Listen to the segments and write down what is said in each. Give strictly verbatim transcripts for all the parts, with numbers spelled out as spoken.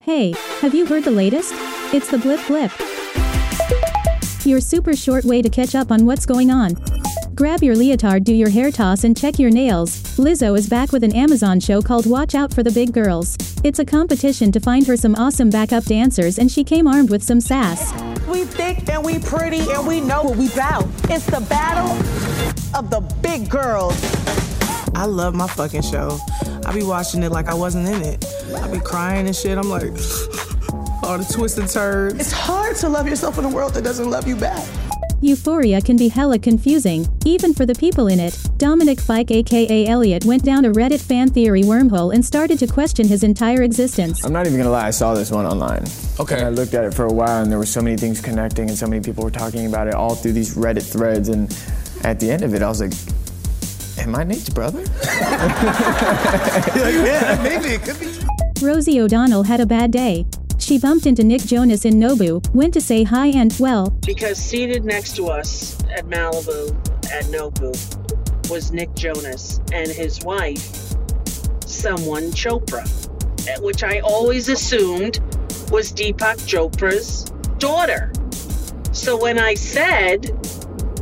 Hey, have you heard the latest? It's the Blip Blip, your super short way to catch up on what's going on. Grab your leotard, do your hair toss, and check your nails. Lizzo is back with an Amazon show called Watch Out for the Big Girls. It's a competition to find her some awesome backup dancers, and she came armed with some sass. We thick and we pretty and we know what we about. It's the battle of the big girls. I love my fucking show. I be watching it like I wasn't in it. I be crying and shit. I'm like, all the twists and turns. It's hard to love yourself in a world that doesn't love you back. Euphoria can be hella confusing, even for the people in it. Dominic Fike, aka Elliot, went down a Reddit fan theory wormhole and started to question his entire existence. I'm not even gonna lie, I saw this one online. Okay. And I looked at it for a while, and there were so many things connecting, and so many people were talking about it all through these Reddit threads, and at the end of it, I was like, am I Nate's brother? You're like, yeah, maybe it could be. Rosie O'Donnell had a bad day. She bumped into Nick Jonas in Nobu, went to say hi and, well... because seated next to us at Malibu, at Nobu, was Nick Jonas and his wife, someone Chopra, which I always assumed was Deepak Chopra's daughter. So when I said,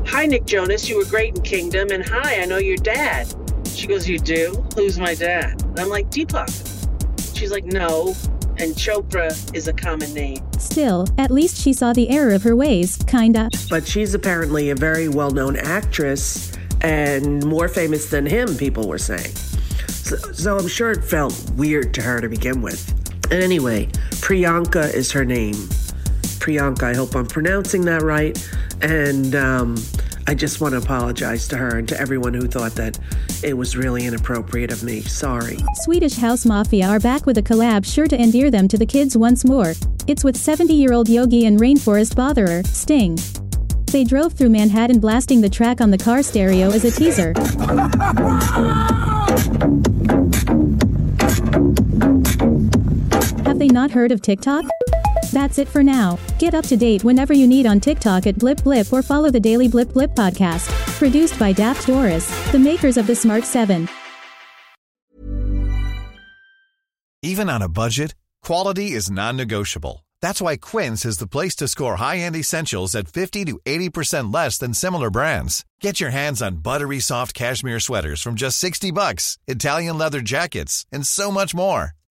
hi, Nick Jonas, you were great in Kingdom, and hi, I know your dad. She goes, you do? Who's my dad? And I'm like, Deepak. She's like, no, and Chopra is a common name. Still, at least she saw the error of her ways, kinda. But she's apparently a very well-known actress and more famous than him, people were saying. So, so I'm sure it felt weird to her to begin with. And anyway, Priyanka is her name. Priyanka, I hope I'm pronouncing that right. And um, I just want to apologize to her and to everyone who thought that it was really inappropriate of me. Sorry. Swedish House Mafia are back with a collab sure to endear them to the kids once more. It's with seventy-year-old Yogi and rainforest botherer, Sting. They drove through Manhattan blasting the track on the car stereo as a teaser. Have they not heard of TikTok? That's it for now. Get up to date whenever you need on TikTok at Blip Blip, or follow the Daily Blip Blip podcast, produced by Daft Doris, the makers of The Smart seven. Even on a budget, quality is non-negotiable. That's why Quince is the place to score high-end essentials at fifty to eighty percent less than similar brands. Get your hands on buttery soft cashmere sweaters from just sixty bucks, Italian leather jackets, and so much more.